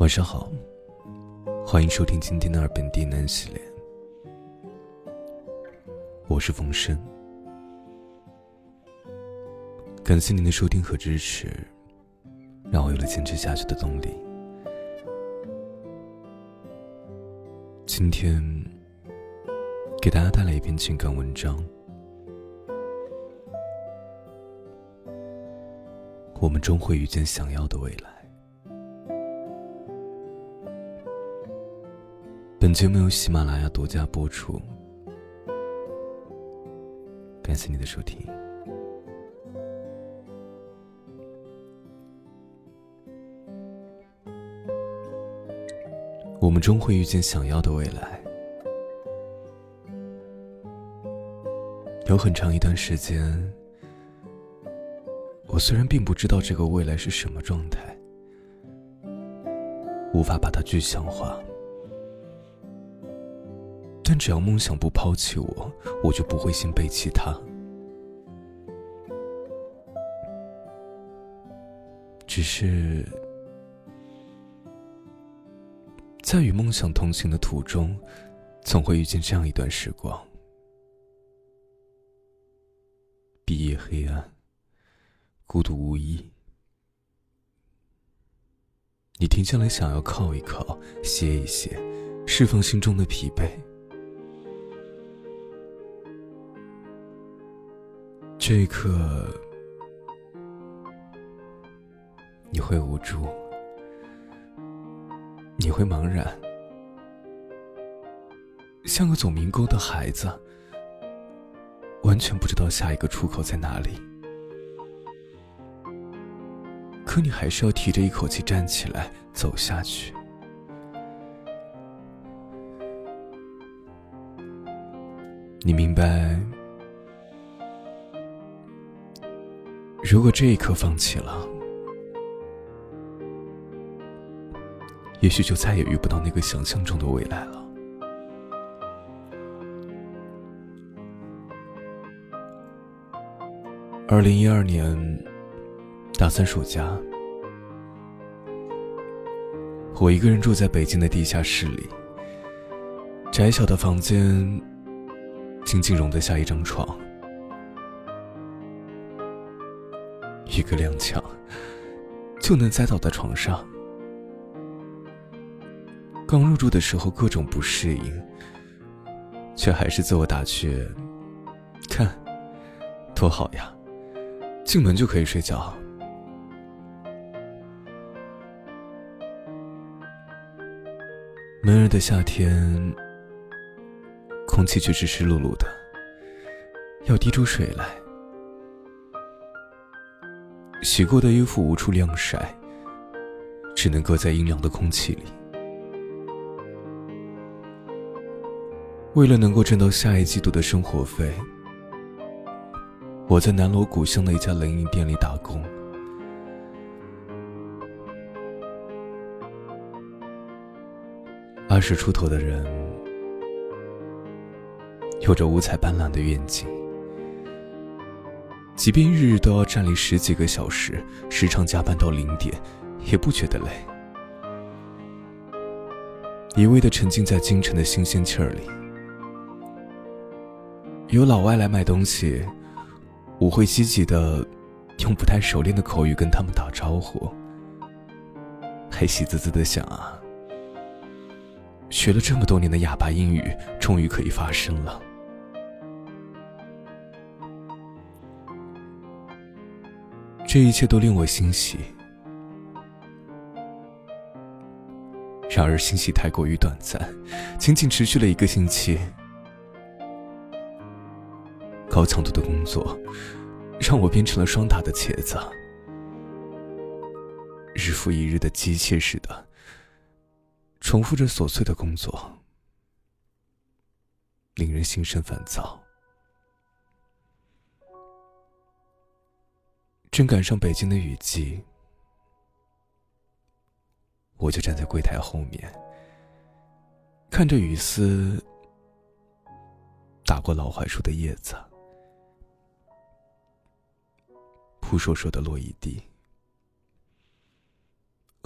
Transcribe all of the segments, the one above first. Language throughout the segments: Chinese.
晚上好，欢迎收听今天的《耳边低喃》系列，我是冯生。感谢您的收听和支持，让我有了坚持下去的动力。今天给大家带来一篇情感文章，我们终会遇见想要的未来。本节目由喜马拉雅独家播出，感谢你的收听。我们终会遇见想要的未来。有很长一段时间，我虽然并不知道这个未来是什么状态，无法把它具象化，但只要梦想不抛弃我，我就不会先背弃它。只是在与梦想同行的途中，总会遇见这样一段时光：毕业黑暗，孤独无依。你停下来想要靠一靠，歇一歇，释放心中的疲惫。这一刻，你会无助，你会茫然，像个走迷宫的孩子，完全不知道下一个出口在哪里。可你还是要提着一口气站起来，走下去。你明白，如果这一刻放弃了，也许就再也遇不到那个想象中的未来了。2012年大三暑假，我一个人住在北京的地下室里，窄小的房间仅仅容得下一张床，一个踉跄就能栽倒在床上。刚入住的时候各种不适应，却还是自我打趣，看多好呀，进门就可以睡觉。闷热的夏天，空气却是湿漉漉的，要滴出水来。洗过的衣服无处晾晒，只能搁在阴凉的空气里。为了能够挣到下一季度的生活费，我在南锣鼓巷的一家冷饮店里打工。20出头的人，有着五彩斑斓的愿景，即便日日都要站立10几个小时，时常加班到0点，也不觉得累，一味地沉浸在京城的新鲜气儿里。有老外来买东西，我会积极地用不太熟练的口语跟他们打招呼，还喜滋滋地想啊，学了这么多年的哑巴英语终于可以发声了。这一切都令我欣喜，然而欣喜太过于短暂，仅仅持续了1个星期。高强度的工作让我变成了霜打的茄子，日复一日的机械式的重复着琐碎的工作，令人心生烦躁。正赶上北京的雨季，我就站在柜台后面，看着雨丝打过老槐树的叶子，扑簌簌地落一地，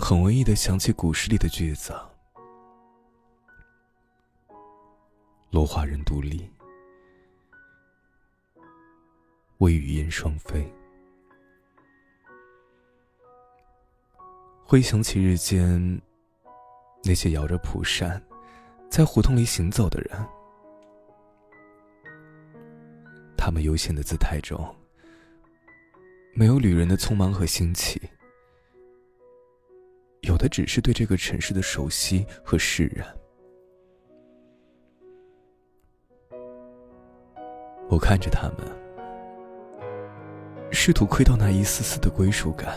很文艺地想起古诗里的句子：落花人独立，微雨燕双飞。回想起日间那些摇着蒲扇在胡同里行走的人，他们悠闲的姿态中没有旅人的匆忙和新奇，有的只是对这个城市的熟悉和释然。我看着他们，试图窥到那一丝丝的归属感，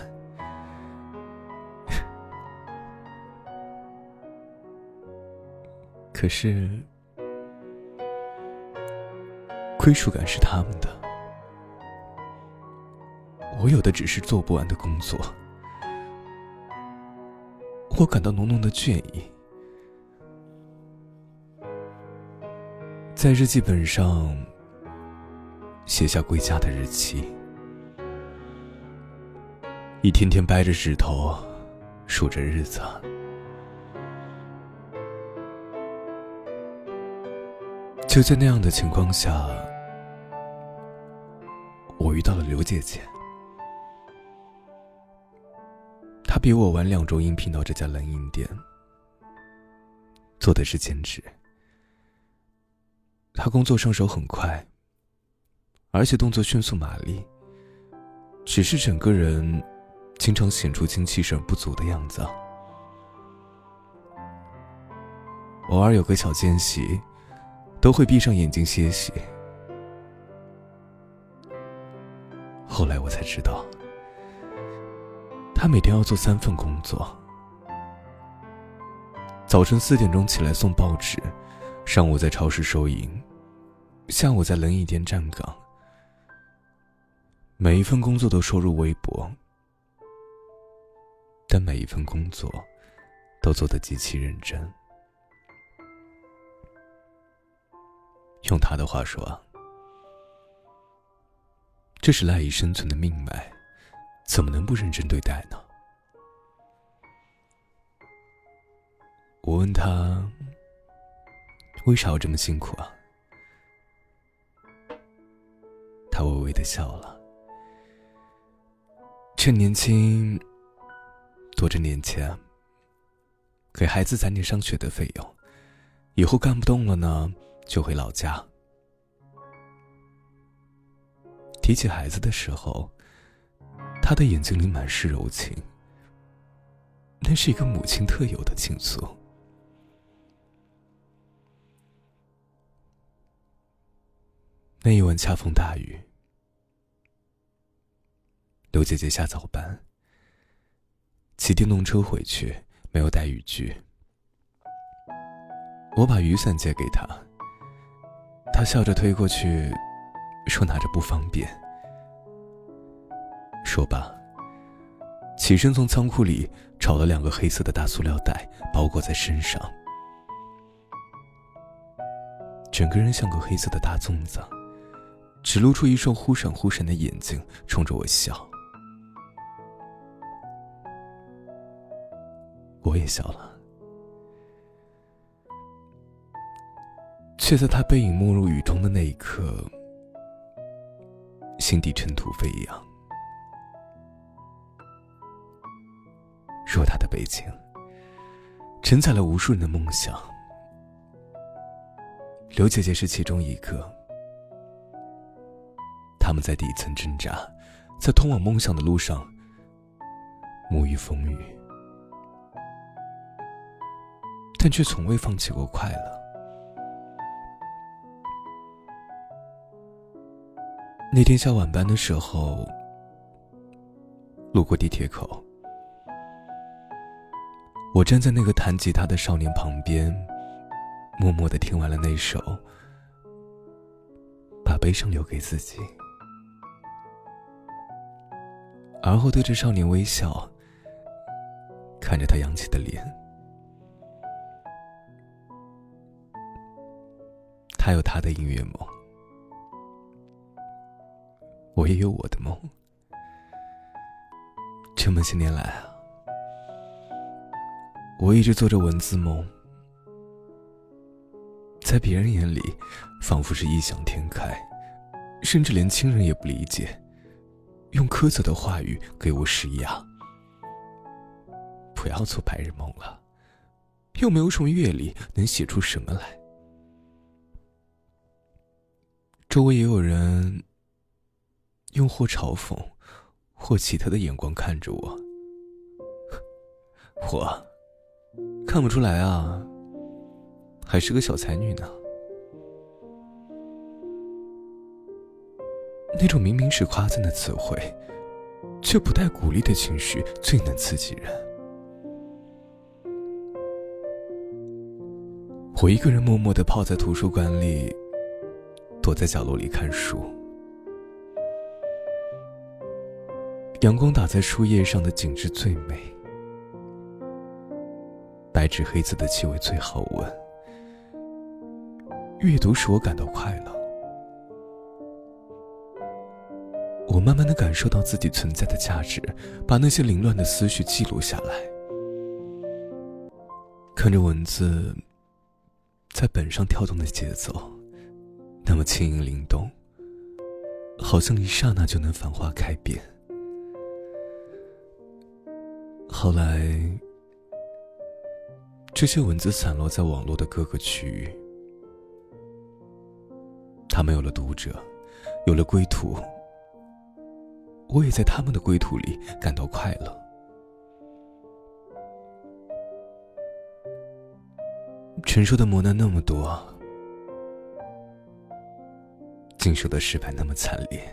可是归属感是他们的，我有的只是做不完的工作。我感到浓浓的倦意，在日记本上写下归家的日期，一天天掰着指头数着日子。就在那样的情况下，我遇到了刘姐姐。她比我晚2周应聘到这家冷饮店，做的是兼职。她工作上手很快，而且动作迅速麻利，只是整个人经常显出精气神不足的样子，偶尔有个小间隙都会闭上眼睛歇息。后来我才知道，他每天要做3份工作：早晨4点钟起来送报纸，上午在超市收银，下午在冷饮店站岗。每一份工作都收入微薄，但每一份工作都做得极其认真。用他的话说，这是赖以生存的命脉，怎么能不认真对待呢？我问他，为啥要这么辛苦啊？他微微地笑了，趁年轻多挣点钱，给孩子攒点上学的费用，以后干不动了呢就回老家。提起孩子的时候，他的眼睛里满是柔情，那是一个母亲特有的情愫。那一晚恰逢大雨，刘姐姐下早班，骑电动车回去，没有带雨具。我把雨伞借给她，他笑着推过去，说拿着不方便。说罢，起身从仓库里找了2个黑色的大塑料袋，包裹在身上，整个人像个黑色的大粽子，只露出一双忽闪忽闪的眼睛，冲着我笑。我也笑了，却在他背影没入雨中的那一刻，心底尘土飞扬。偌大的北京，承载了无数人的梦想，刘姐姐是其中一个。他们在底层挣扎，在通往梦想的路上沐浴风雨，但却从未放弃过快乐。那天下晚班的时候，路过地铁口，我站在那个弹吉他的少年旁边，默默地听完了那首《把悲伤留给自己》，而后对着少年微笑，看着他扬起的脸。他有他的音乐梦，我也有我的梦。这么些年来啊，我一直做着文字梦，在别人眼里仿佛是异想天开，甚至连亲人也不理解，用苛责的话语给我施压。不要做白日梦了，又没有什么阅历能写出什么来。周围也有人用或嘲讽或奇特的眼光看着我，我看不出来啊，还是个小才女呢。那种明明是夸赞的词汇却不带鼓励的情绪最能刺激人。我一个人默默地泡在图书馆里，躲在角落里看书，阳光打在书页上的景致最美，白纸黑字的气味最好闻。阅读使我感到快乐，我慢慢地感受到自己存在的价值，把那些凌乱的思绪记录下来，看着文字在本上跳动的节奏，那么轻盈灵动，好像一刹那就能繁花开遍。后来这些文字散落在网络的各个区域，他们有了读者，有了归途，我也在他们的归途里感到快乐。承受的磨难那么多，经受的失败那么惨烈，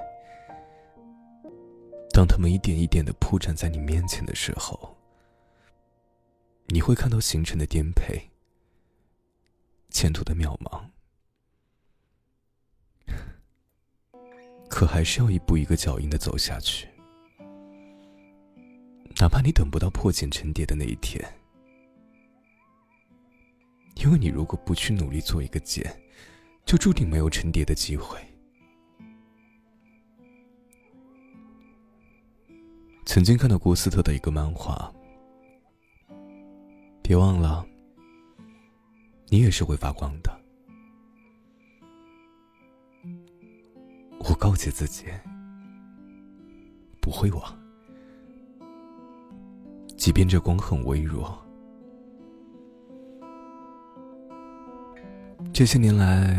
当他们一点一点地铺展在你面前的时候，你会看到形成的颠沛，前途的渺茫，可还是要一步一个脚印地走下去。哪怕你等不到破茧成蝶的那一天，因为你如果不去努力做一个茧，就注定没有成蝶的机会。曾经看到郭斯特的一个漫画，别忘了，你也是会发光的。我告诫自己，不会忘，即便这光很微弱。这些年来，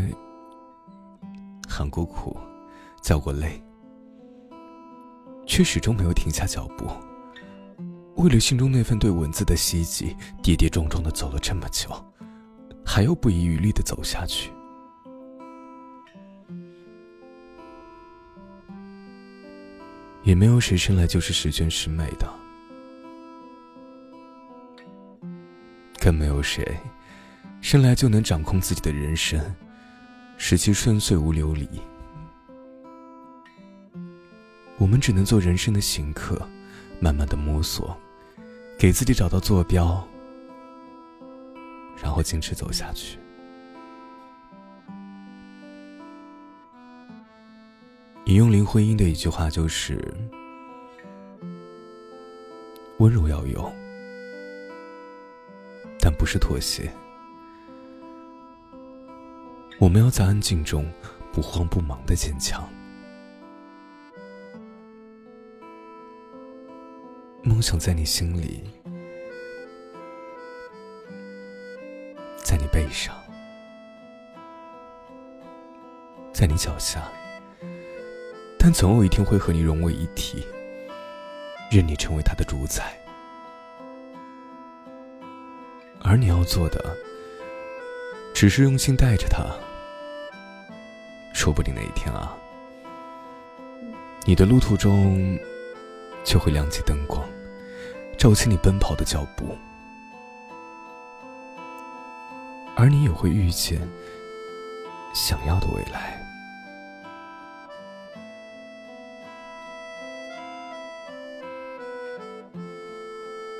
喊过苦，叫过累，却始终没有停下脚步。为了心中那份对文字的希冀，跌跌撞撞地走了这么久，还要不遗余力地走下去。也没有谁生来就是十全十美的，更没有谁生来就能掌控自己的人生，使其顺遂无流离。我们只能做人生的行客，慢慢的摸索，给自己找到坐标，然后坚持走下去。引用林徽因的一句话就是：温柔要有，但不是妥协。我们要在安静中不慌不忙的坚强。梦想在你心里，在你背上，在你脚下，但总有一天会和你融为一体，任你成为它的主宰。而你要做的，只是用心带着它。说不定那一天啊，你的路途中就会亮起灯光，照起你奔跑的脚步，而你也会遇见想要的未来。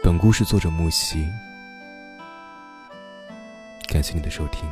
本故事作者木西，感谢你的收听。